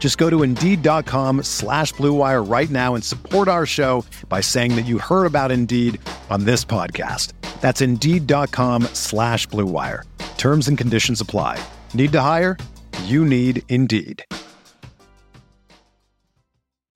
Just go to Indeed.com/Blue Wire right now and support our show by saying that you heard about Indeed on this podcast. That's Indeed.com/Blue Wire. Terms and conditions apply. Need to hire? You need Indeed.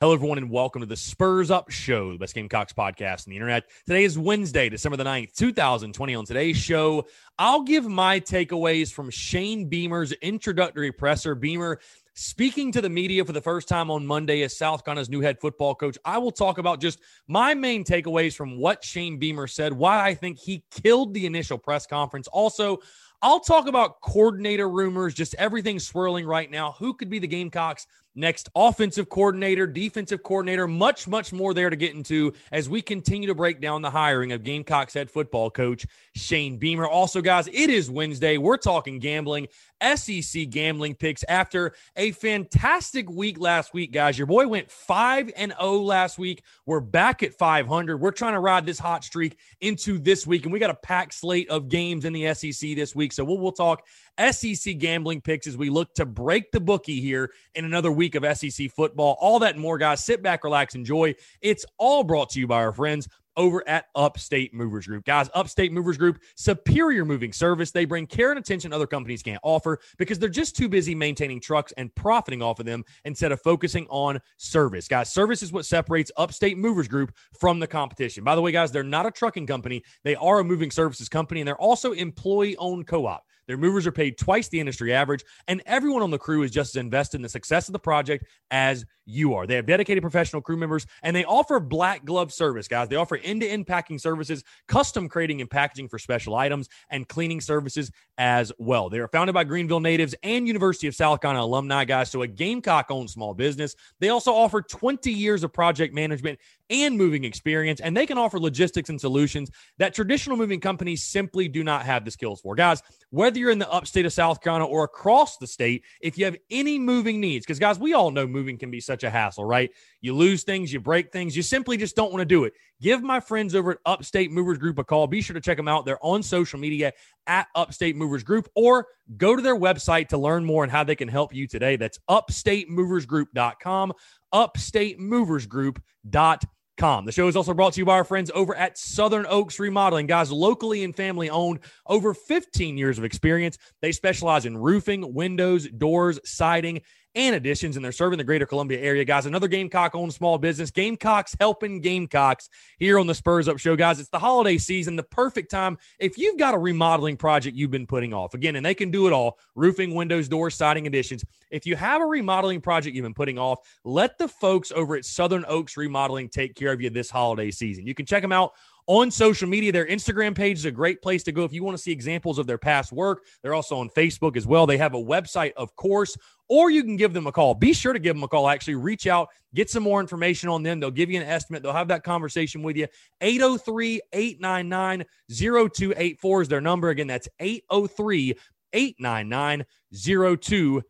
Hello, everyone, and welcome to the Spurs Up Show, the best Gamecocks podcast on the internet. Today is Wednesday, December the 9th, 2020. On today's show, I'll give my takeaways from Shane Beamer's introductory presser. Beamer speaking to the media for the first time on Monday as South Carolina's new head football coach. I will talk about just my main takeaways from what Shane Beamer said, why I think he killed the initial press conference. Also, I'll talk about coordinator rumors, just everything swirling right now. Who could be the Gamecocks' next offensive coordinator, defensive coordinator, much, much more there to get into as we continue to break down the hiring of Gamecocks head football coach Shane Beamer. Also, guys, it is Wednesday. We're talking gambling, SEC gambling picks after a fantastic week last week, guys. Your boy went 5-0 last week. We're back at 500. We're trying to ride this hot streak into this week, and we got a packed slate of games in the SEC this week. So we'll talk SEC gambling picks as we look to break the bookie here in another week of SEC football. All that and more, guys. Sit back, relax, enjoy. It's all brought to you by our friends over at Upstate Movers Group. Guys, Upstate Movers Group, superior moving service. They bring care and attention other companies can't offer because they're just too busy maintaining trucks and profiting off of them instead of focusing on service. Guys, service is what separates Upstate Movers Group from the competition. By the way, guys, they're not a trucking company. They are a moving services company, and they're also employee-owned co-op. Their movers are paid twice the industry average, and everyone on the crew is just as invested in the success of the project as you are. They have dedicated professional crew members, and they offer black glove service, guys. They offer end-to-end packing services, custom crating and packaging for special items, and cleaning services as well. They are founded by Greenville natives and University of South Carolina alumni, guys, so a Gamecock-owned small business. They also offer 20 years of project management and moving experience, and they can offer logistics and solutions that traditional moving companies simply do not have the skills for. Guys, whether you're in the upstate of South Carolina or across the state, if you have any moving needs, because guys, we all know moving can be such a hassle, right? You lose things, you break things, you simply just don't want to do it. Give my friends over at Upstate Movers Group a call. Be sure to check them out. They're on social media at Upstate Movers Group, or go to their website to learn more on how they can help you today. That's upstatemoversgroup.com, upstatemoversgroup.com. The show is also brought to you by our friends over at Southern Oaks Remodeling. Guys, locally and family owned, over 15 years of experience. They specialize in roofing, windows, doors, siding, and additions, and they're serving the greater Columbia area, guys. Another Gamecock-owned small business. Gamecocks helping Gamecocks here on the Spurs Up Show, guys. It's the holiday season, the perfect time if you've got a remodeling project you've been putting off. Again, and they can do it all, roofing, windows, doors, siding, additions. If you have a remodeling project you've been putting off, let the folks over at Southern Oaks Remodeling take care of you this holiday season. You can check them out on social media. Their Instagram page is a great place to go if you want to see examples of their past work. They're also on Facebook as well. They have a website, of course, or you can give them a call. Be sure to give them a call. Actually, reach out, get some more information on them. They'll give you an estimate. They'll have that conversation with you. 803-899-0284 is their number. Again, that's 803-899-0284.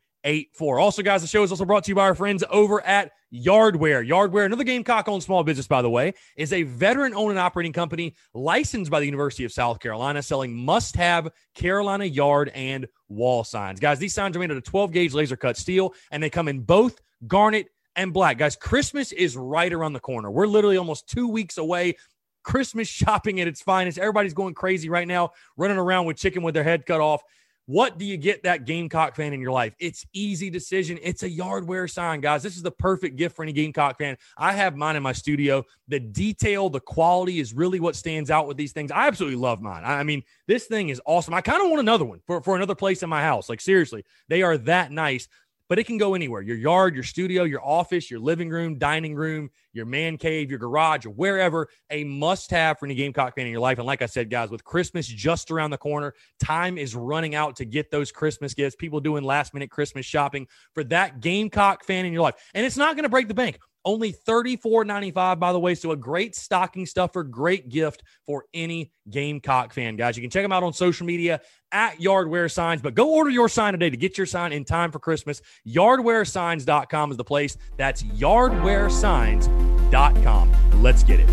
Also, guys, the show is also brought to you by our friends over at Yardware. Yardware, another Gamecock-owned small business, by the way, is a veteran-owned and operating company licensed by the University of South Carolina, selling must-have Carolina yard and wall signs. Guys, these signs are made out of 12-gauge laser-cut steel, and they come in both garnet and black. Guys, Christmas is right around the corner. We're literally almost 2 weeks away. Christmas shopping at its finest. Everybody's going crazy right now, running around with chicken with their head cut off. What do you get that Gamecock fan in your life? It's easy decision. It's a Yardware sign, guys. This is the perfect gift for any Gamecock fan. I have mine in my studio. The detail, the quality is really what stands out with these things. I absolutely love mine. I mean, this thing is awesome. I kind of want another one for another place in my house. Like, seriously, they are that nice. But it can go anywhere, your yard, your studio, your office, your living room, dining room, your man cave, your garage, or wherever, a must-have for any Gamecock fan in your life. And like I said, guys, with Christmas just around the corner, time is running out to get those Christmas gifts, people doing last-minute Christmas shopping for that Gamecock fan in your life. And it's not going to break the bank. Only $34.95, by the way, so a great stocking stuffer, great gift for any Gamecock fan, guys. You can check them out on social media, at Yardware Signs, but go order your sign today to get your sign in time for Christmas. YardwareSigns.com is the place. That's YardwareSigns.com. Let's get it.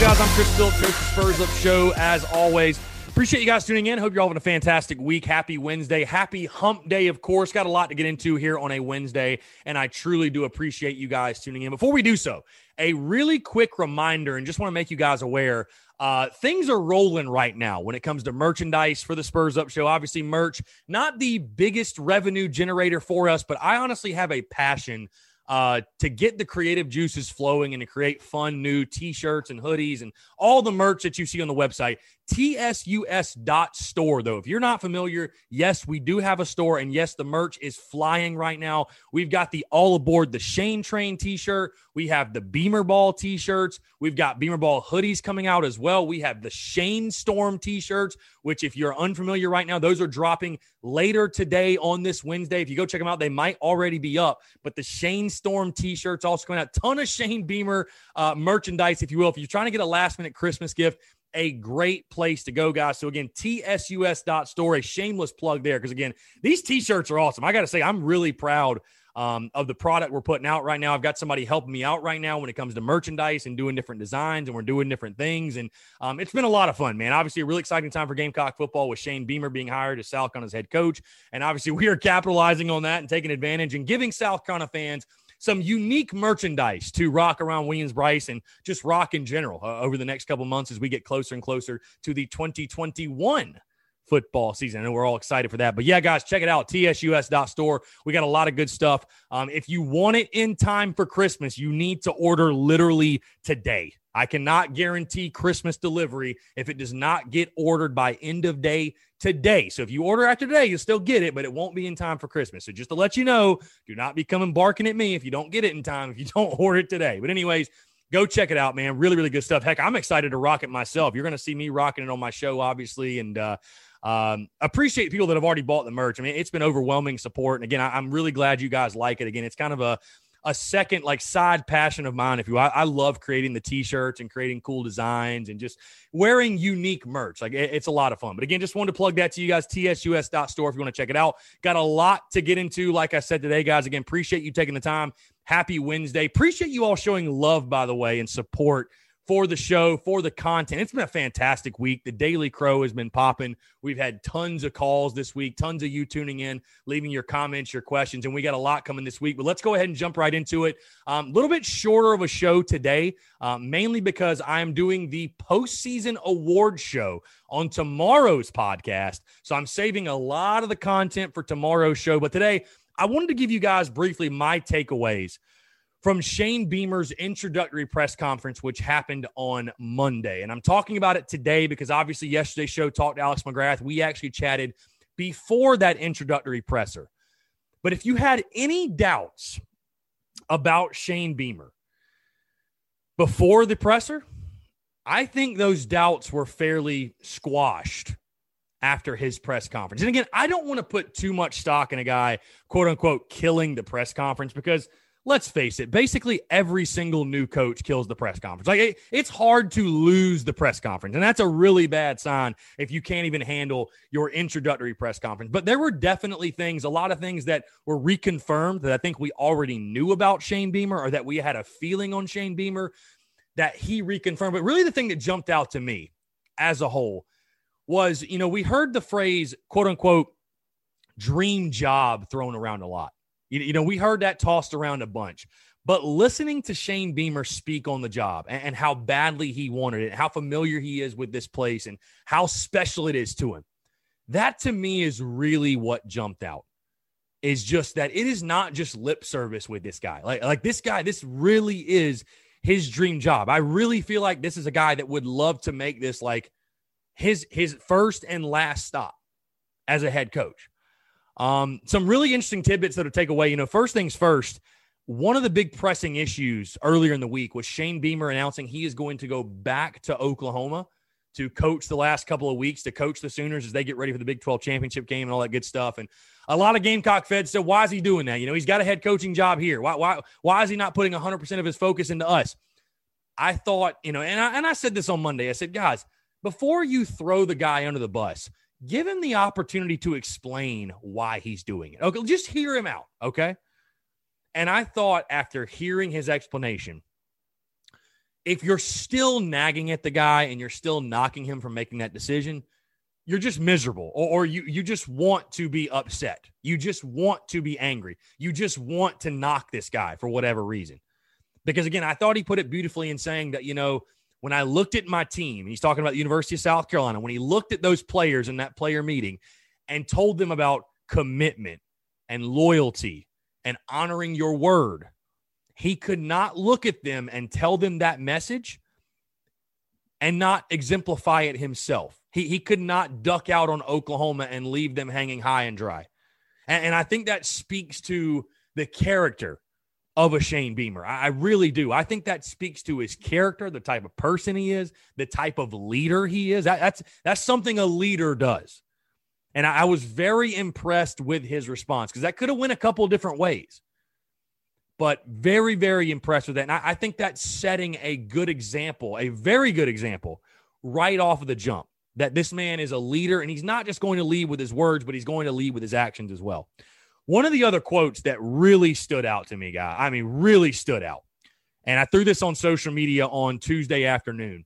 Guys, I'm Chris Phillips, host of the Spurs Up Show, as always. Appreciate you guys tuning in. Hope you're all having a fantastic week. Happy Wednesday. Happy hump day, of course. Got a lot to get into here on a Wednesday, and I truly do appreciate you guys tuning in. Before we do so, a really quick reminder, and just want to make you guys aware, things are rolling right now when it comes to merchandise for the Spurs Up Show. Obviously, merch, not the biggest revenue generator for us, but I honestly have a passion to get the creative juices flowing and to create fun new t-shirts and hoodies and all the merch that you see on the website. TSUS.Store, though. If you're not familiar, yes, we do have a store, and yes, the merch is flying right now. We've got the All Aboard the Shane Train t-shirt. We have the Beamer Ball t-shirts. We've got Beamer Ball hoodies coming out as well. We have the Shane Storm t-shirts, which if you're unfamiliar right now, those are dropping later today on this Wednesday. If you go check them out, they might already be up, but the Shane Storm t-shirts also coming out. A ton of Shane Beamer merchandise, if you will. If you're trying to get a last-minute Christmas gift, a great place to go, guys. So, again, TSUS.Store, a shameless plug there because, again, these T-shirts are awesome. I got to say, I'm really proud of the product we're putting out right now. I've got somebody helping me out right now when it comes to merchandise and doing different designs, and we're doing different things. And it's been a lot of fun, man. Obviously, a really exciting time for Gamecock football with Shane Beamer being hired as South Carolina's head coach. And, obviously, we are capitalizing on that and taking advantage and giving South Carolina fans some unique merchandise to rock around Williams-Brice and just rock in general over the next couple months as we get closer and closer to the 2021 football season. I know we're all excited for that. But, yeah, guys, check it out, TSUS.Store. We got a lot of good stuff. If you want it in time for Christmas, you need to order literally today. I cannot guarantee Christmas delivery if it does not get ordered by end of day today. So if you order after today, you'll still get it, but it won't be in time for Christmas. So just to let you know, do not be coming barking at me if you don't get it in time, if you don't order it today. But anyways, go check it out, man. Really, really good stuff. Heck, I'm excited to rock it myself. You're going to see me rocking it on my show, obviously, and appreciate people that have already bought the merch. I mean, it's been overwhelming support. And again, I'm really glad you guys like it. Again, it's kind of a second, like, side passion of mine, if you will. I love creating the t-shirts and creating cool designs and just wearing unique merch. Like, it's a lot of fun. But again, just wanted to plug that to you guys, TSUS.Store, if you want to check it out. Got a lot to get into, like I said today, guys. Again, appreciate you taking the time. Happy Wednesday. Appreciate you all showing love, by the way, and support for the show, for the content. It's been a fantastic week. The Daily Crow has been popping. We've had tons of calls this week, tons of you tuning in, leaving your comments, your questions, and we got a lot coming this week. But let's go ahead and jump right into it. A little bit shorter of a show today, mainly because I'm doing the postseason award show on tomorrow's podcast. So I'm saving a lot of the content for tomorrow's show. But today, I wanted to give you guys briefly my takeaways from Shane Beamer's introductory press conference, which happened on Monday. And I'm talking about it today because obviously yesterday's show talked to Alex McGrath. We actually chatted before that introductory presser. But if you had any doubts about Shane Beamer before the presser, I think those doubts were fairly squashed after his press conference. And again, I don't want to put too much stock in a guy, quote unquote, killing the press conference, because let's face it, basically every single new coach kills the press conference. Like it's hard to lose the press conference. And that's a really bad sign if you can't even handle your introductory press conference. But there were definitely things, a lot of things that were reconfirmed that I think we already knew about Shane Beamer, or that we had a feeling on Shane Beamer that he reconfirmed. But really the thing that jumped out to me as a whole was, you know, we heard the phrase, quote unquote, dream job thrown around a lot. You know, we heard that tossed around a bunch, but listening to Shane Beamer speak on the job and how badly he wanted it, how familiar he is with this place and how special it is to him, that to me is really what jumped out, is just that it is not just lip service with this guy. Like this guy, this really is his dream job. I really feel like this is a guy that would love to make this like his first and last stop as a head coach. Some really interesting tidbits that'll take away, you know, first things first, one of the big pressing issues earlier in the week was Shane Beamer announcing he is going to go back to Oklahoma to coach the last couple of weeks, to coach the Sooners as they get ready for the Big 12 championship game and all that good stuff. And a lot of Gamecock feds said, why is he doing that? You know, he's got a head coaching job here. Why is he not putting 100% of his focus into us? I thought, you know, and I said this on Monday, I said, guys, before you throw the guy under the bus, give him the opportunity to explain why he's doing it. Okay, just hear him out, okay? And I thought after hearing his explanation, if you're still nagging at the guy and you're still knocking him for making that decision, you're just miserable, or you just want to be upset. You just want to be angry. You just want to knock this guy for whatever reason. Because, again, I thought he put it beautifully in saying that, you know, when I looked at my team, he's talking about the University of South Carolina, when he looked at those players in that player meeting and told them about commitment and loyalty and honoring your word, he could not look at them and tell them that message and not exemplify it himself. He could not duck out on Oklahoma and leave them hanging high and dry. And I think that speaks to the character of a Shane Beamer. I really do. I think that speaks to his character, the type of person he is, the type of leader he is. That's something a leader does. And I was very impressed with his response, because that could have went a couple different ways. But very, very impressed with that. And I think that's setting a good example, a very good example, right off of the jump, that this man is a leader, and he's not just going to lead with his words, but he's going to lead with his actions as well. One of the other quotes that really stood out to me, guy, I mean, really stood out, and I threw this on social media on Tuesday afternoon.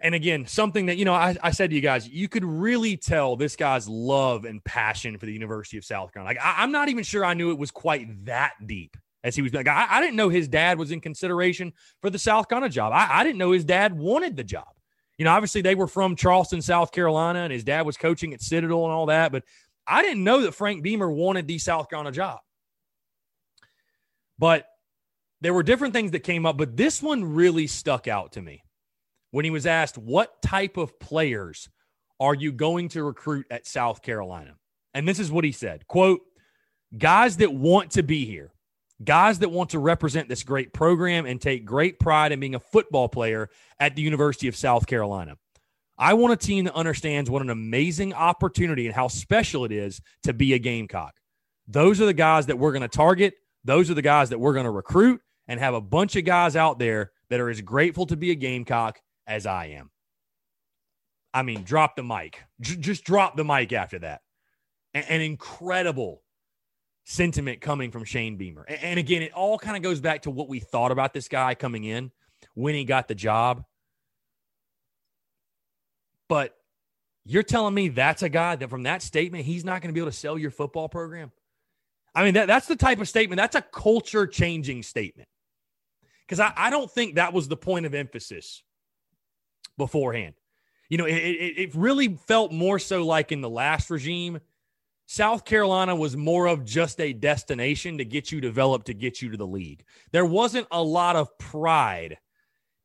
And again, something that, you know, I said to you guys, you could really tell this guy's love and passion for the University of South Carolina. Like, I'm not even sure I knew it was quite that deep as he was. Like, I didn't know his dad was in consideration for the South Carolina job. I didn't know his dad wanted the job. You know, obviously they were from Charleston, South Carolina, and his dad was coaching at Citadel and all that, but I didn't know that Frank Beamer wanted the South Carolina job. But there were different things that came up, but this one really stuck out to me. When he was asked, what type of players are you going to recruit at South Carolina? And this is what he said, quote, guys that want to be here, guys that want to represent this great program and take great pride in being a football player at the University of South Carolina. I want a team that understands what an amazing opportunity and how special it is to be a Gamecock. Those are the guys that we're going to target. Those are the guys that we're going to recruit, and have a bunch of guys out there that are as grateful to be a Gamecock as I am. I mean, drop the mic. Just drop the mic after that. An incredible sentiment coming from Shane Beamer. And again, it all kind of goes back to what we thought about this guy coming in when he got the job. But you're telling me that's a guy that from that statement, he's not going to be able to sell your football program? I mean, that's the type of statement. That's a culture-changing statement. Because I don't think that was the point of emphasis beforehand. You know, it really felt more so like in the last regime, South Carolina was more of just a destination to get you developed, to get you to the league. There wasn't a lot of pride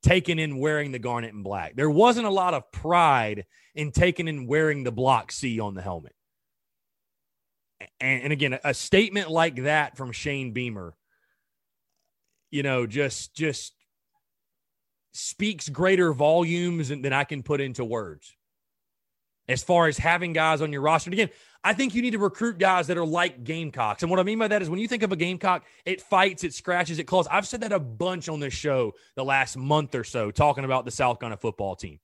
taken in wearing the garnet and black. There wasn't a lot of pride in taken in wearing the block C on the helmet. And again, a statement like that from Shane Beamer, you know, just speaks greater volumes than I can put into words. as far as having guys on your roster. And again, I think you need to recruit guys that are like Gamecocks. And what I mean by that is when you think of a Gamecock, it fights, it scratches, it claws. I've said that a bunch on this show the last month or so, talking about the South Carolina football team.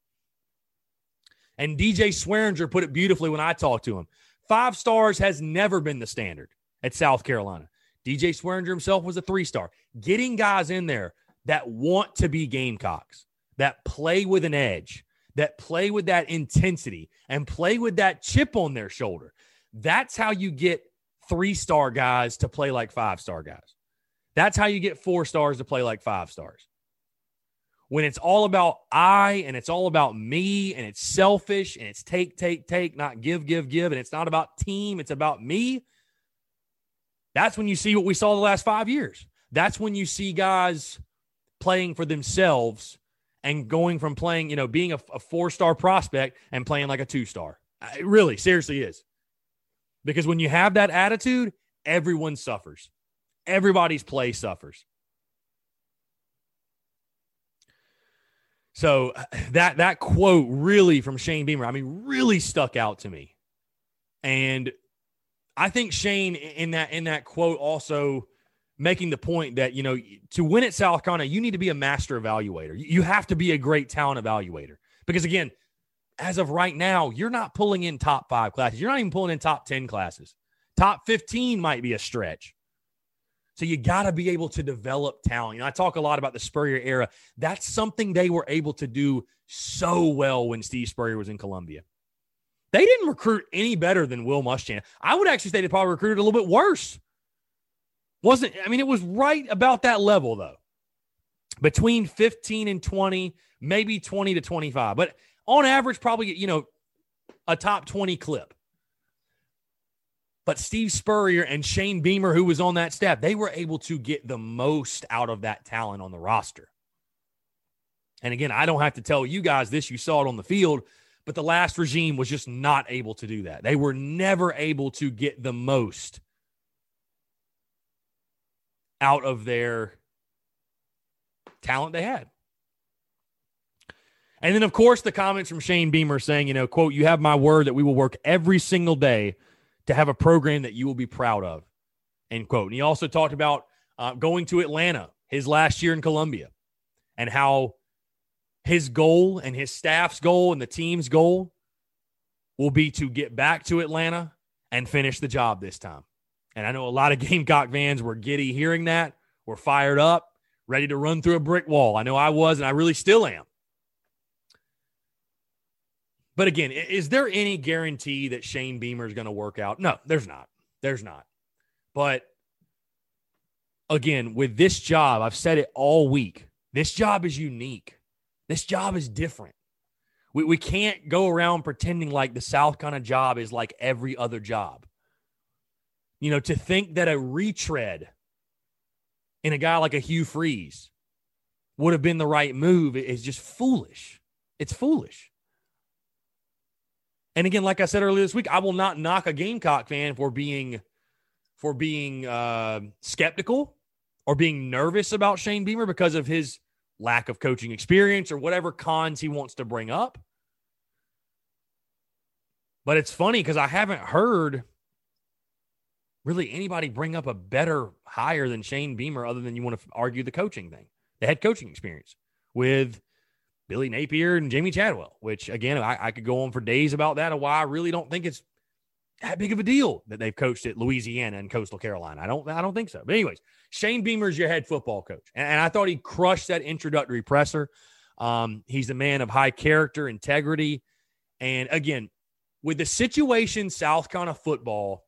And DJ Swearinger put it beautifully when I talked to him. 5 stars has never been the standard at South Carolina. DJ Swearinger himself was a 3-star. Getting guys in there that want to be Gamecocks, that play with an edge, that play with that intensity, and play with that chip on their shoulder. That's how you get 3-star guys to play like 5-star guys. That's how you get 4 stars to play like 5 stars. When it's all about I and it's all about me and it's selfish and it's take, not give, and it's not about team, it's about me, that's when you see what we saw the last 5 years. That's when you see guys playing for themselves and going from playing, you know, being a 4-star prospect and playing like a 2-star. It really, seriously is. Because when you have that attitude, everyone suffers. Everybody's play suffers. So that quote really from Shane Beamer, I mean, really stuck out to me. And I think Shane in that quote also making the point that, you know, to win at South Carolina, you need to be a master evaluator. You have to be a great talent evaluator. Because, again, as of right now, you're not pulling in top 5 classes. You're not even pulling in top 10 classes. Top 15 might be a stretch. So you got to be able to develop talent. You know, I talk a lot about the Spurrier era. That's something they were able to do so well when Steve Spurrier was in Columbia. They didn't recruit any better than Will Muschamp. I would actually say they probably recruited a little bit worse. It was right about that level, though. Between 15 and 20, maybe 20 to 25. But on average, probably, you know, a top 20 clip. But Steve Spurrier and Shane Beamer, who was on that staff, they were able to get the most out of that talent on the roster. And again, I don't have to tell you guys this. You saw it on the field. But the last regime was just not able to do that. They were never able to get the most out of their talent they had. And then, of course, the comments from Shane Beamer saying, you know, quote, "You have my word that we will work every single day to have a program that you will be proud of," end quote. And he also talked about going to Atlanta his last year in Columbia and how his goal and his staff's goal and the team's goal will be to get back to Atlanta and finish the job this time. And I know a lot of Gamecock fans were giddy hearing that, were fired up, ready to run through a brick wall. I know I was, and I really still am. But again, is there any guarantee that Shane Beamer is going to work out? No, there's not. There's not. But again, with this job, I've said it all week. This job is unique. This job is different. We can't go around pretending like the South Carolina job is like every other job. You know, to think that a retread in a guy like a Hugh Freeze would have been the right move is just foolish. It's foolish. And again, like I said earlier this week, I will not knock a Gamecock fan for being skeptical or being nervous about Shane Beamer because of his lack of coaching experience or whatever cons he wants to bring up. But it's funny because I haven't heard really anybody bring up a better hire than Shane Beamer other than you want to argue the coaching thing. They had coaching experience with Billy Napier and Jamie Chadwell, which, again, I could go on for days about that and why I really don't think it's that big of a deal that they've coached at Louisiana and Coastal Carolina. I don't think so. But anyways, Shane Beamer's your head football coach, and I thought he crushed that introductory presser. He's a man of high character, integrity, and, again, with the situation South Carolina football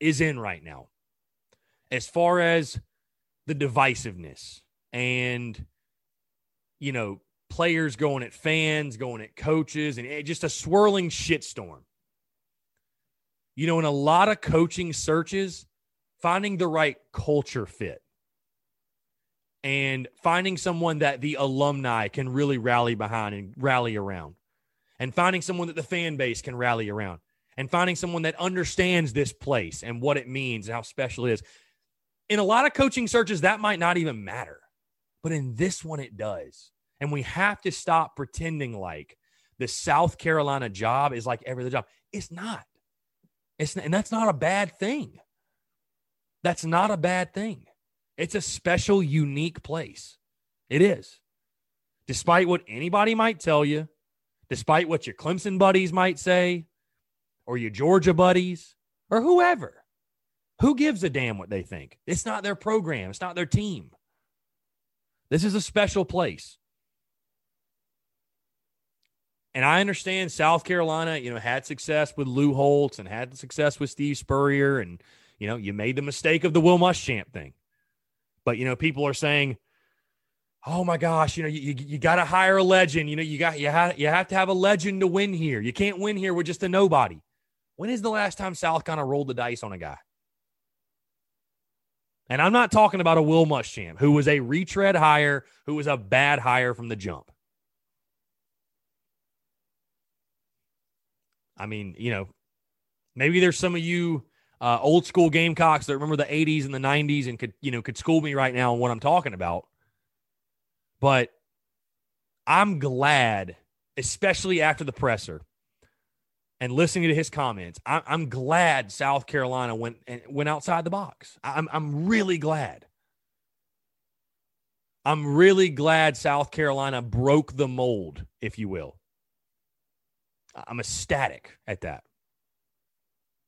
is in right now, as far as the divisiveness and, you know, players going at fans, going at coaches, and it, just a swirling shitstorm. You know, in a lot of coaching searches, finding the right culture fit and finding someone that the alumni can really rally behind and rally around, and finding someone that the fan base can rally around, and finding someone that understands this place and what it means and how special it is. In a lot of coaching searches, that might not even matter. But in this one, it does. And we have to stop pretending like the South Carolina job is like every other job. It's not. And that's not a bad thing. That's not a bad thing. It's a special, unique place. It is. Despite what anybody might tell you, despite what your Clemson buddies might say, or your Georgia buddies, or whoever. Who gives a damn what they think? It's not their program. It's not their team. This is a special place. And I understand South Carolina, you know, had success with Lou Holtz and had success with Steve Spurrier. And, you know, you made the mistake of the Will Muschamp thing. But, you know, people are saying, oh, my gosh, you know, you got to hire a legend. You know, you have to have a legend to win here. You can't win here with just a nobody. When is the last time South kind of rolled the dice on a guy? And I'm not talking about a Will Muschamp, who was a retread hire, who was a bad hire from the jump. I mean, you know, maybe there's some of you old school Gamecocks that remember the 80s and the 90s and could school me right now on what I'm talking about. But I'm glad, especially after the presser and listening to his comments, I'm glad South Carolina went outside the box. I'm really glad. I'm really glad South Carolina broke the mold, if you will. I'm ecstatic at that.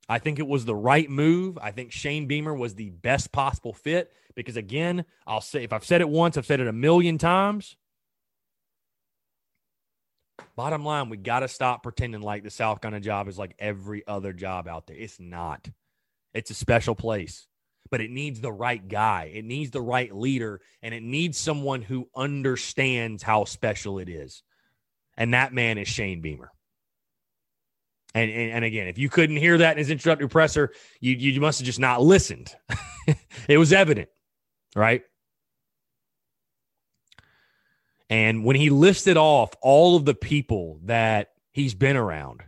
I think it was the right move. I think Shane Beamer was the best possible fit because, again, I'll say, if I've said it once, I've said it a million times. Bottom line, we got to stop pretending like the South Carolina job is like every other job out there. It's not. It's a special place, but it needs the right guy. It needs the right leader, and it needs someone who understands how special it is. And that man is Shane Beamer. And again, if you couldn't hear that in his introductory presser, you must have just not listened. It was evident, right? And when he listed off all of the people that he's been around,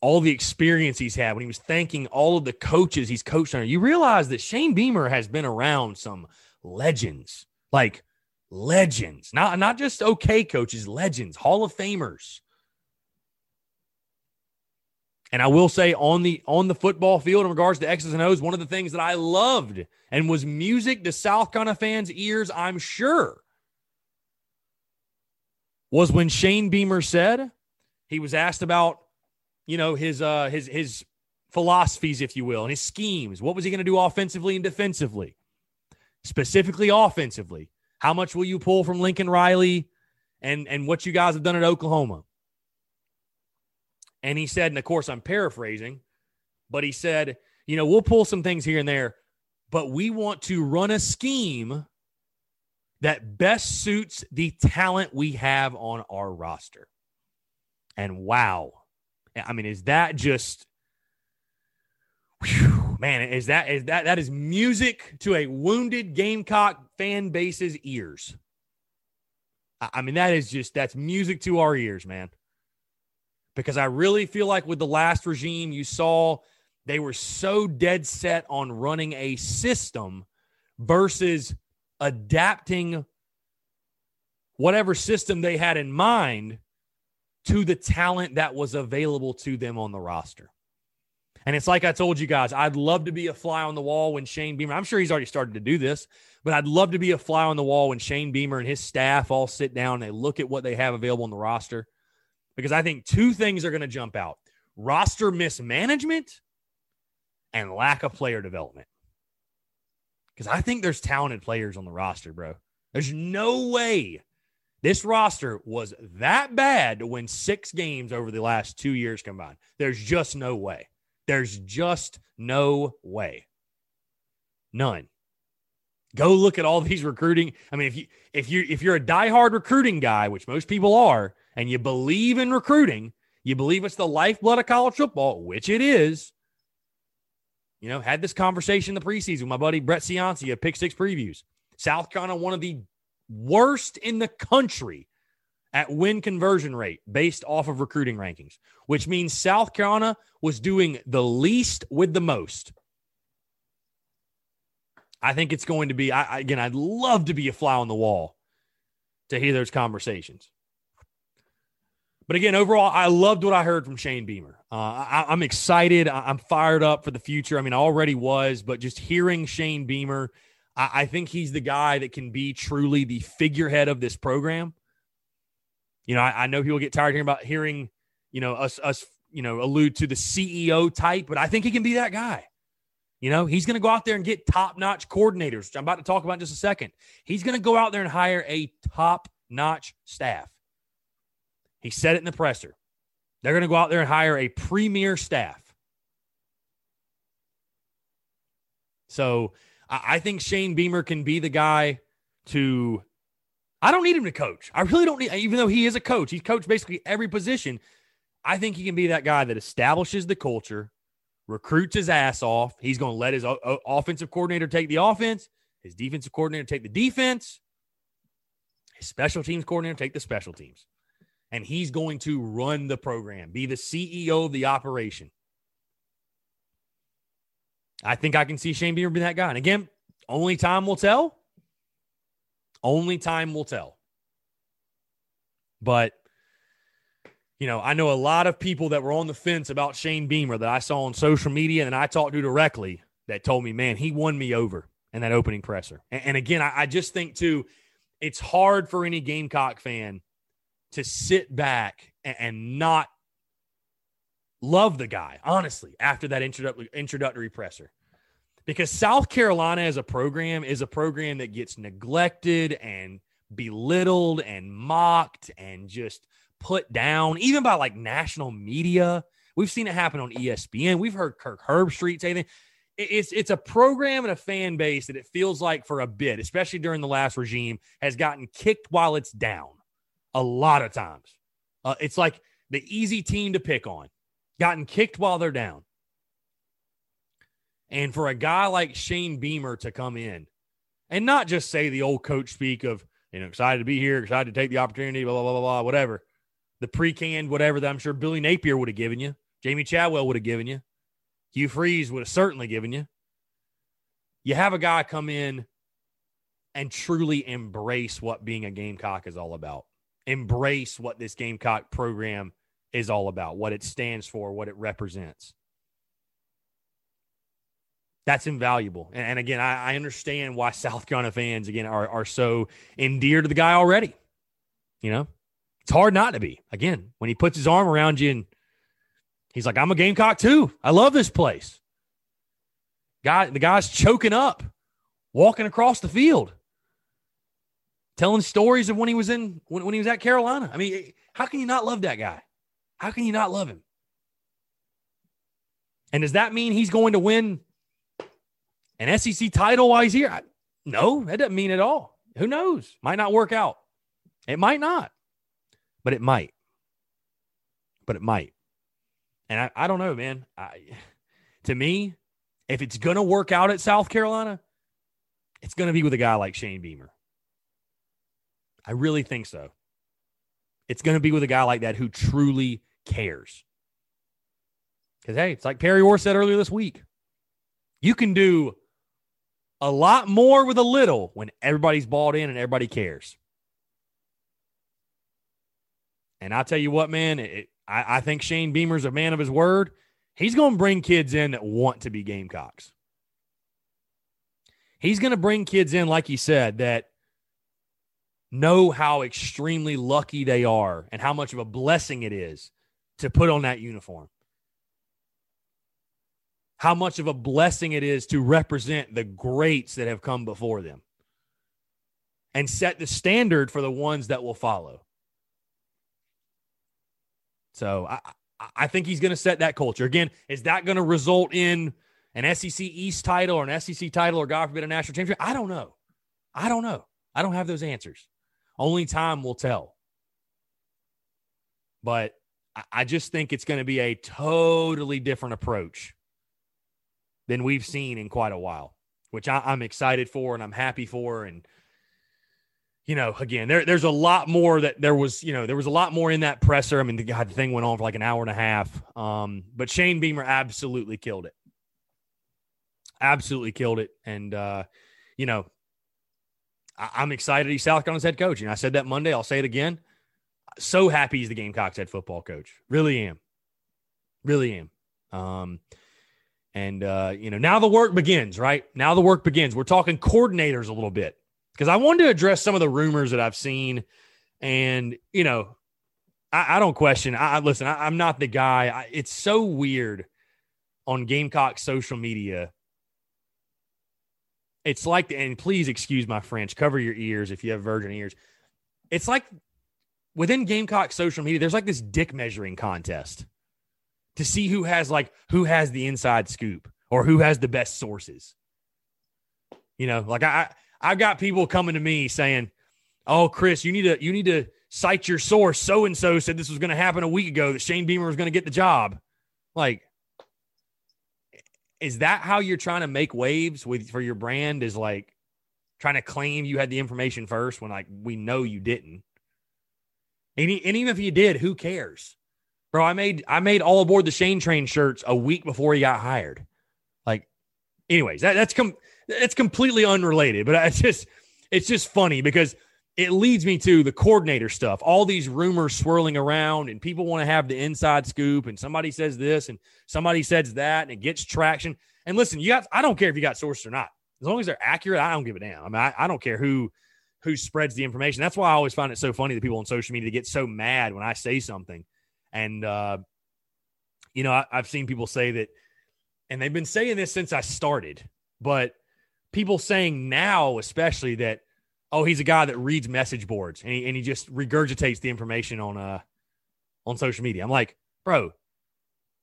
all the experience he's had, when he was thanking all of the coaches he's coached under, you realize that Shane Beamer has been around some legends, like legends, not just okay coaches, legends, Hall of Famers. And I will say on the football field in regards to X's and O's, one of the things that I loved and was music to South Carolina fans' ears, I'm sure, was when Shane Beamer said he was asked about, you know, his philosophies, if you will, and his schemes. What was he going to do offensively and defensively? Specifically offensively. How much will you pull from Lincoln Riley and what you guys have done at Oklahoma? And he said, and of course I'm paraphrasing, but he said, you know, we'll pull some things here and there, but we want to run a scheme that best suits the talent we have on our roster. And wow. I mean, is that just, whew, man, that is music to a wounded Gamecock fan base's ears. I mean, that's music to our ears, man. Because I really feel like with the last regime you saw, they were so dead set on running a system versus adapting whatever system they had in mind to the talent that was available to them on the roster. And it's like I told you guys, I'd love to be a fly on the wall when Shane Beamer, I'm sure he's already started to do this, but I'd love to be a fly on the wall when Shane Beamer and his staff all sit down and they look at what they have available on the roster. Because I think two things are going to jump out: roster mismanagement and lack of player development. Because I think there's talented players on the roster, bro. There's no way this roster was that bad to win 6 games over the last 2 years combined. There's just no way. There's just no way. None. Go look at all these recruiting. I mean, if you're a diehard recruiting guy, which most people are, and you believe in recruiting, you believe it's the lifeblood of college football, which it is. You know, had this conversation in the preseason with my buddy Brett Cianci at Pick Six Previews. South Carolina, one of the worst in the country at win conversion rate based off of recruiting rankings, which means South Carolina was doing the least with the most. I think it's going to be, again, I'd love to be a fly on the wall to hear those conversations. But again, overall, I loved what I heard from Shane Beamer. I'm excited. I'm fired up for the future. I mean, I already was, but just hearing Shane Beamer, I think he's the guy that can be truly the figurehead of this program. You know, I know people get tired hearing, you know, us, you know, allude to the CEO type, but I think he can be that guy. You know, he's going to go out there and get top-notch coordinators, which I'm about to talk about in just a second. He's going to go out there and hire a top-notch staff. He said it in the presser. They're going to go out there and hire a premier staff. So I think Shane Beamer can be the guy to – I don't need him to coach. I really don't need – even though he is a coach. He's coached basically every position. I think he can be that guy that establishes the culture, recruits his ass off. He's going to let his offensive coordinator take the offense, his defensive coordinator take the defense, his special teams coordinator take the special teams. And he's going to run the program, be the CEO of the operation. I think I can see Shane Beamer be that guy. And again, only time will tell. Only time will tell. But, you know, I know a lot of people that were on the fence about Shane Beamer that I saw on social media and I talked to directly that told me, man, he won me over in that opening presser. And again, I just think, too, it's hard for any Gamecock fan to sit back and not love the guy, honestly, after that introductory presser. Because South Carolina as a program is a program that gets neglected and belittled and mocked and just put down, even by, like, national media. We've seen it happen on ESPN. We've heard Kirk Herbstreit say anything. It's a program and a fan base that it feels like for a bit, especially during the last regime, has gotten kicked while it's down. A lot of times. It's like the easy team to pick on. Gotten kicked while they're down. And for a guy like Shane Beamer to come in and not just say the old coach speak of, you know, excited to be here, excited to take the opportunity, blah, blah, blah, blah, whatever. The pre-canned whatever that I'm sure Billy Napier would have given you. Jamie Chadwell would have given you. Hugh Freeze would have certainly given you. You have a guy come in and truly embrace what being a Gamecock is all about. Embrace what this Gamecock program is all about, what it stands for, what it represents. That's invaluable. And again, I understand why South Carolina fans, again, are so endeared to the guy already. You know, it's hard not to be. Again, when he puts his arm around you and he's like, I'm a Gamecock too. I love this place. The guy's choking up, walking across the field, telling stories of when he was when he was at Carolina. I mean, how can you not love that guy? How can you not love him? And does that mean he's going to win an SEC title while he's here? No, that doesn't mean at all. Who knows? Might not work out. It might not, but it might. But it might. And I don't know, man. To me, if it's going to work out at South Carolina, it's going to be with a guy like Shane Beamer. I really think so. It's going to be with a guy like that who truly cares. Because, hey, it's like Perry Orr said earlier this week. You can do a lot more with a little when everybody's bought in and everybody cares. And I'll tell you what, man, I think Shane Beamer's a man of his word. He's going to bring kids in that want to be Gamecocks. He's going to bring kids in, like he said, that know how extremely lucky they are and how much of a blessing it is to put on that uniform. How much of a blessing it is to represent the greats that have come before them and set the standard for the ones that will follow. So I think he's going to set that culture. Again, is that going to result in an SEC East title or an SEC title or, God forbid, a national championship? I don't know. I don't know. I don't have those answers. Only time will tell. But I just think it's going to be a totally different approach than we've seen in quite a while, which I'm excited for and I'm happy for. And, you know, again, there's a lot more that there was, you know, there was a lot more in that presser. I mean, the thing went on for like an hour and a half. But Shane Beamer absolutely killed it. Absolutely killed it. And, you know, I'm excited he's South Carolina's head coach. And I said that Monday. I'll say it again. So happy he's the Gamecocks head football coach. Really am. Now the work begins, right? We're talking coordinators a little bit because I wanted to address some of the rumors that I've seen. And, you know, I don't question. I'm not the guy. It's so weird on Gamecock social media. It's like, and please excuse my French, cover your ears if you have virgin ears. It's like within Gamecock social media, there's like this dick measuring contest to see who has the inside scoop or who has the best sources. You know, like I've got people coming to me saying, "Oh, Chris, you need to cite your source. So-and-so said this was going to happen a week ago, that Shane Beamer was going to get the job." Like, is that how you're trying to make waves for your brand, is like trying to claim you had the information first when, like, we know you didn't? And even if you did, who cares? Bro, I made All Aboard the Shane Train shirts a week before he got hired. Like, anyways, that's completely unrelated, but it's just funny because it leads me to the coordinator stuff, all these rumors swirling around, and people want to have the inside scoop, and somebody says this and somebody says that, and it gets traction. And listen, I don't care if you got sources or not. As long as they're accurate, I don't give a damn. I mean, I don't care who spreads the information. That's why I always find it so funny that people on social media get so mad when I say something. And, I've seen people say that, and they've been saying this since I started, but people saying now especially that, "Oh, he's a guy that reads message boards and he just regurgitates the information on social media." I'm like, bro,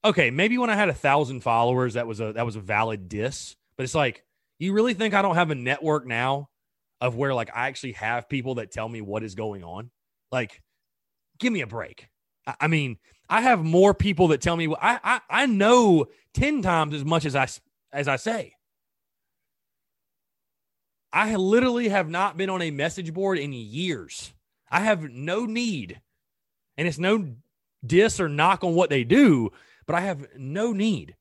okay, maybe when I had 1,000 followers, that was a valid diss. But it's like, you really think I don't have a network now of where, like, I actually have people that tell me what is going on? Like, give me a break. I mean, I have more people that tell me I know 10 times as much as I say. I literally have not been on a message board in years. I have no need, and it's no diss or knock on what they do, but I have no need.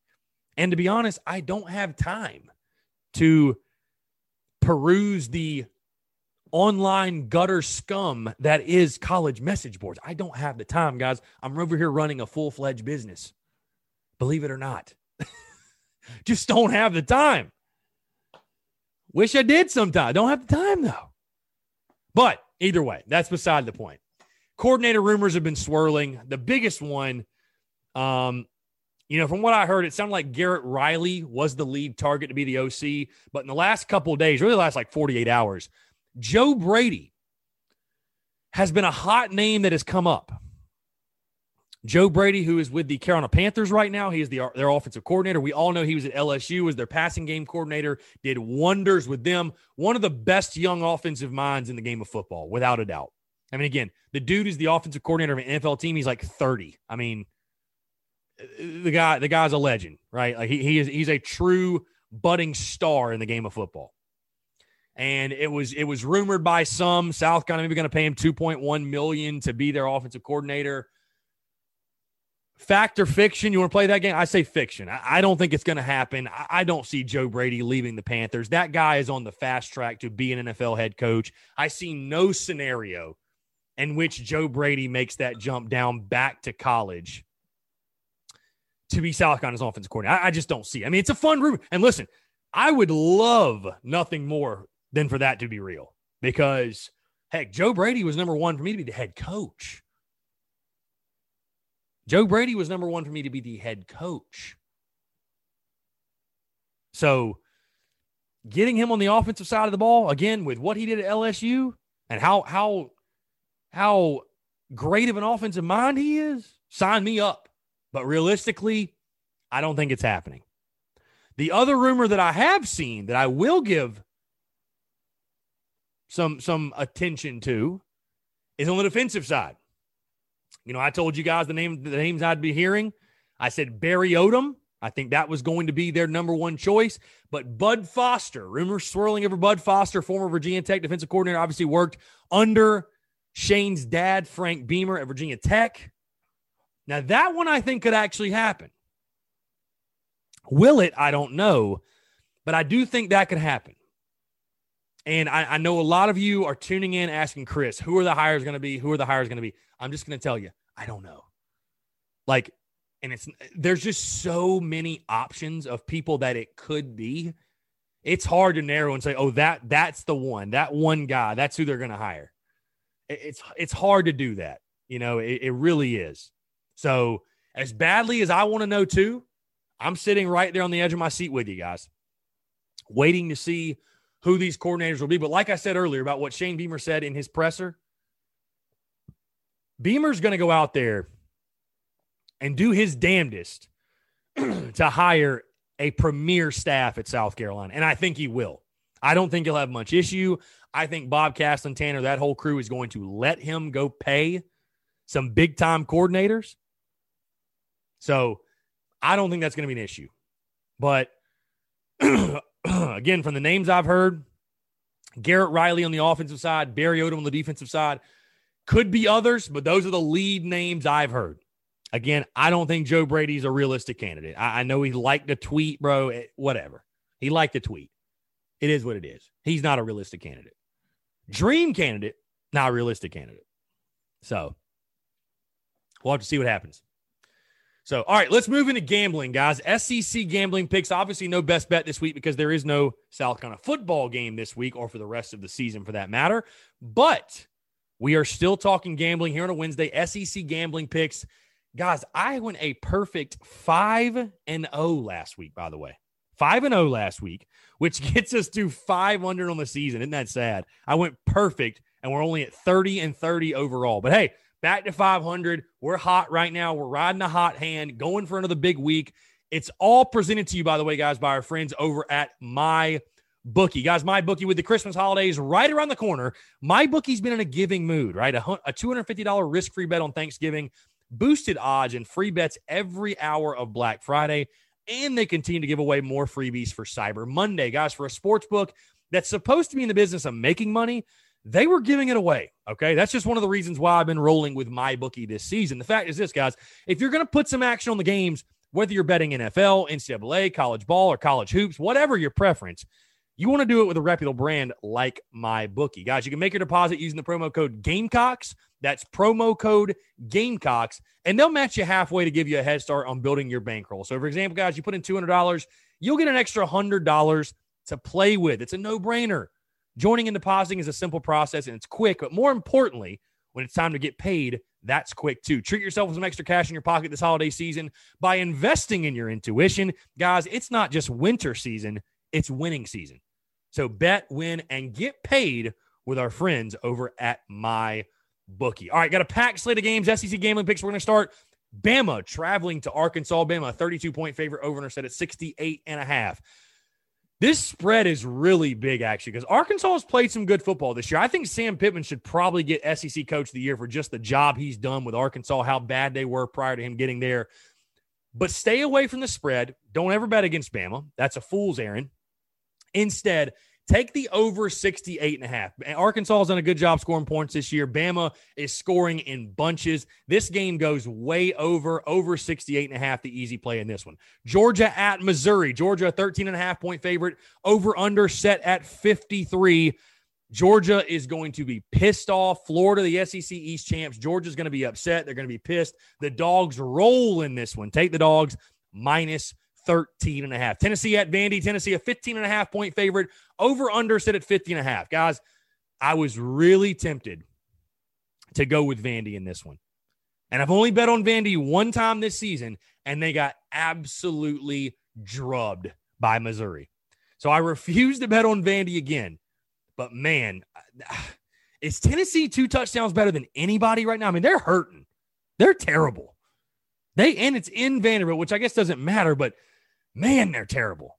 And to be honest, I don't have time to peruse the online gutter scum that is college message boards. I don't have the time, guys. I'm over here running a full-fledged business, believe it or not. Just don't have the time. Wish I did sometime. Don't have the time, though. But either way, that's beside the point. Coordinator rumors have been swirling. The biggest one, from what I heard, it sounded like Garrett Riley was the lead target to be the OC. But in the last couple of days, really the last 48 hours, Joe Brady has been a hot name that has come up. Joe Brady, who is with the Carolina Panthers right now, he is their offensive coordinator. We all know he was at LSU as their passing game coordinator, did wonders with them. One of the best young offensive minds in the game of football, without a doubt. I mean, again, the dude is the offensive coordinator of an NFL team. He's like 30. I mean, the guy's a legend, right? Like he's a true budding star in the game of football. And it was rumored by some South Carolina maybe going to pay him $2.1 million to be their offensive coordinator. Fact or fiction? You want to play that game? I say fiction. I don't think it's going to happen. I don't see Joe Brady leaving the Panthers. That guy is on the fast track to be an NFL head coach. I see no scenario in which Joe Brady makes that jump down back to college to be South Carolina's offensive coordinator. I just don't see it. I mean, it's a fun rumor. And listen, I would love nothing more than for that to be real because, heck, Joe Brady was number one for me to be the head coach. Joe Brady was number one for me to be the head coach. So getting him on the offensive side of the ball, again, with what he did at LSU and how great of an offensive mind he is, sign me up. But realistically, I don't think it's happening. The other rumor that I have seen that I will give some attention to is on the defensive side. You know, I told you guys the names I'd be hearing. I said Barry Odom. I think that was going to be their number one choice. But Bud Foster, rumors swirling over Bud Foster, former Virginia Tech defensive coordinator, obviously worked under Shane's dad, Frank Beamer, at Virginia Tech. Now, that one I think could actually happen. Will it? I don't know. But I do think that could happen. And I know a lot of you are tuning in asking Chris, who are the hires going to be? Who are the hires going to be? I'm just going to tell you, I don't know. Like, and there's just so many options of people that it could be. It's hard to narrow and say, oh, that's the one, that one guy, that's who they're going to hire. It's hard to do that. You know, it really is. So as badly as I want to know too, I'm sitting right there on the edge of my seat with you guys, waiting to see who these coordinators will be. But like I said earlier about what Shane Beamer said in his presser, Beamer's going to go out there and do his damnedest to hire a premier staff at South Carolina, and I think he will. I don't think he'll have much issue. I think Bob Castle, Tanner, that whole crew is going to let him go pay some big-time coordinators. So I don't think that's going to be an issue. But again, from the names I've heard, Garrett Riley on the offensive side, Barry Odom on the defensive side, could be others, but those are the lead names I've heard. Again, I don't think Joe Brady's a realistic candidate. I know he liked the tweet, bro, whatever. He liked the tweet. It is what it is. He's not a realistic candidate. Dream candidate, not a realistic candidate. So we'll have to see what happens. So, all right, let's move into gambling, guys. SEC gambling picks, obviously no best bet this week because there is no South Carolina football game this week or for the rest of the season for that matter. But we are still talking gambling here on a Wednesday. SEC gambling picks. Guys, I went a perfect 5-0 last week, by the way. 5-0 last week, which gets us to 500 on the season. Isn't that sad? I went perfect, and we're only at 30-30 overall. But, hey, back to 500. We're hot right now. We're riding a hot hand, going for another big week. It's all presented to you, by the way, guys, by our friends over at MyBookie. Guys, MyBookie, with the Christmas holidays right around the corner, MyBookie's been in a giving mood, right? A $250 risk-free bet on Thanksgiving, boosted odds and free bets every hour of Black Friday, and they continue to give away more freebies for Cyber Monday. Guys, for a sports book that's supposed to be in the business of making money, they were giving it away, okay? That's just one of the reasons why I've been rolling with MyBookie this season. The fact is this, guys. If you're going to put some action on the games, whether you're betting NFL, NCAA, college ball, or college hoops, whatever your preference, you want to do it with a reputable brand like MyBookie. Guys, you can make your deposit using the promo code GAMECOCKS. That's promo code GAMECOCKS. And they'll match you halfway to give you a head start on building your bankroll. So, for example, guys, you put in $200, you'll get an extra $100 to play with. It's a no-brainer. Joining and depositing is a simple process, and it's quick. But more importantly, when it's time to get paid, that's quick too. Treat yourself with some extra cash in your pocket this holiday season by investing in your intuition. Guys, it's not just winter season, it's winning season. So bet, win, and get paid with our friends over at MyBookie. All right, got a packed slate of games, SEC gambling picks. We're going to start Bama traveling to Arkansas. Bama, a 32-point favorite, over-under set at 68.5. This spread is really big, actually, because Arkansas has played some good football this year. I think Sam Pittman should probably get SEC Coach of the Year for just the job he's done with Arkansas, how bad they were prior to him getting there. But stay away from the spread. Don't ever bet against Bama. That's a fool's errand. Instead, take the over 68.5. Arkansas has done a good job scoring points this year. Bama is scoring in bunches. This game goes way over 68.5, the easy play in this one. Georgia at Missouri. Georgia, a 13.5-point favorite. Over-under set at 53. Georgia is going to be pissed off. Florida, the SEC East champs. Georgia's going to be upset. They're going to be pissed. The dogs roll in this one. Take the dogs minus 13.5. Tennessee at Vandy. Tennessee, a 15.5-point favorite. Over-under set at 50.5. Guys, I was really tempted to go with Vandy in this one. And I've only bet on Vandy one time this season, and they got absolutely drubbed by Missouri. So I refuse to bet on Vandy again. But, man, is Tennessee 2 touchdowns better than anybody right now? I mean, they're hurting. They're terrible. And it's in Vanderbilt, which I guess doesn't matter, but, man, they're terrible.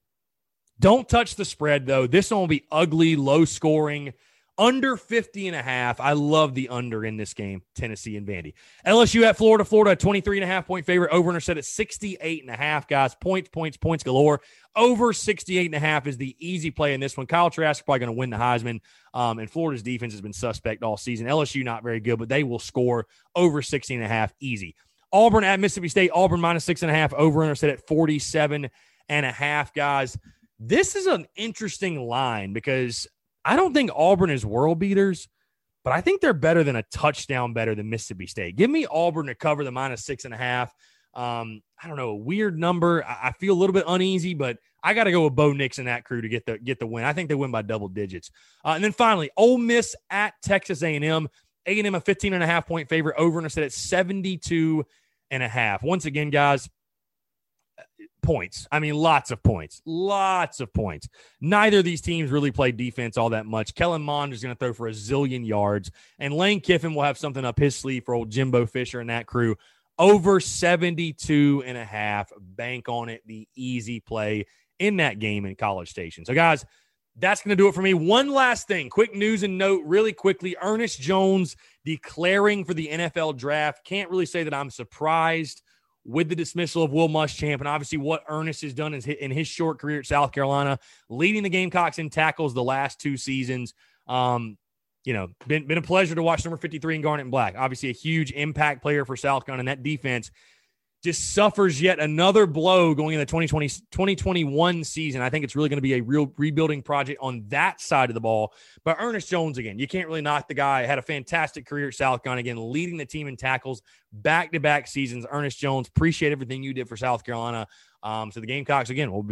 Don't touch the spread, though. This one will be ugly, low-scoring, under 50.5. I love the under in this game, Tennessee and Vandy. LSU at Florida. Florida, a 23.5-point favorite. Over-under set at 68.5, guys. Points galore. Over 68.5 is the easy play in this one. Kyle Trask is probably going to win the Heisman, and Florida's defense has been suspect all season. LSU not very good, but they will score over 16.5 easy. Auburn at Mississippi State. Auburn minus 6.5. Over-under set at 47.5, guys. This is an interesting line because I don't think Auburn is world beaters, but I think they're better than a touchdown better than Mississippi State. Give me Auburn to cover the -6.5. I don't know, a weird number. I feel a little bit uneasy, but I got to go with Bo Nix and that crew to get the win. I think they win by double digits. And then finally, Ole Miss at Texas A&M. A&M a 15.5-point favorite over and I said it's 72.5. Once again, guys, points. I mean, lots of points. Lots of points. Neither of these teams really play defense all that much. Kellen Mond is going to throw for a zillion yards, and Lane Kiffin will have something up his sleeve for old Jimbo Fisher and that crew. Over 72.5. Bank on it. The easy play in that game in College Station. So, guys, that's going to do it for me. One last thing. Quick news and note really quickly. Ernest Jones declaring for the NFL draft. Can't really say that I'm surprised with the dismissal of Will Muschamp and obviously what Ernest has done in his short career at South Carolina, leading the Gamecocks in tackles the last two seasons. You know, been a pleasure to watch number 53 in Garnet and Black. Obviously a huge impact player for South Carolina, and that defense just suffers yet another blow going into the 2020-2021 season. I think it's really going to be a real rebuilding project on that side of the ball. But Ernest Jones, again, you can't really knock the guy. Had a fantastic career at South Carolina, again, leading the team in tackles back-to-back seasons. Ernest Jones, appreciate everything you did for South Carolina. So the Gamecocks, again, will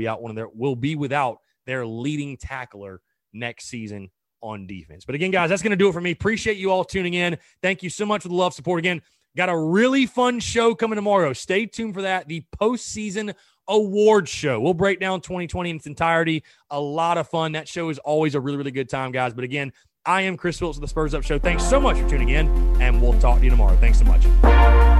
be without their leading tackler next season on defense. But again, guys, that's going to do it for me. Appreciate you all tuning in. Thank you so much for the love, support. Again, got a really fun show coming tomorrow. Stay tuned for that. The postseason award show. We'll break down 2020 in its entirety. A lot of fun. That show is always a really, really good time, guys. But again, I am Chris Phillips of the Spurs Up Show. Thanks so much for tuning in, and we'll talk to you tomorrow. Thanks so much.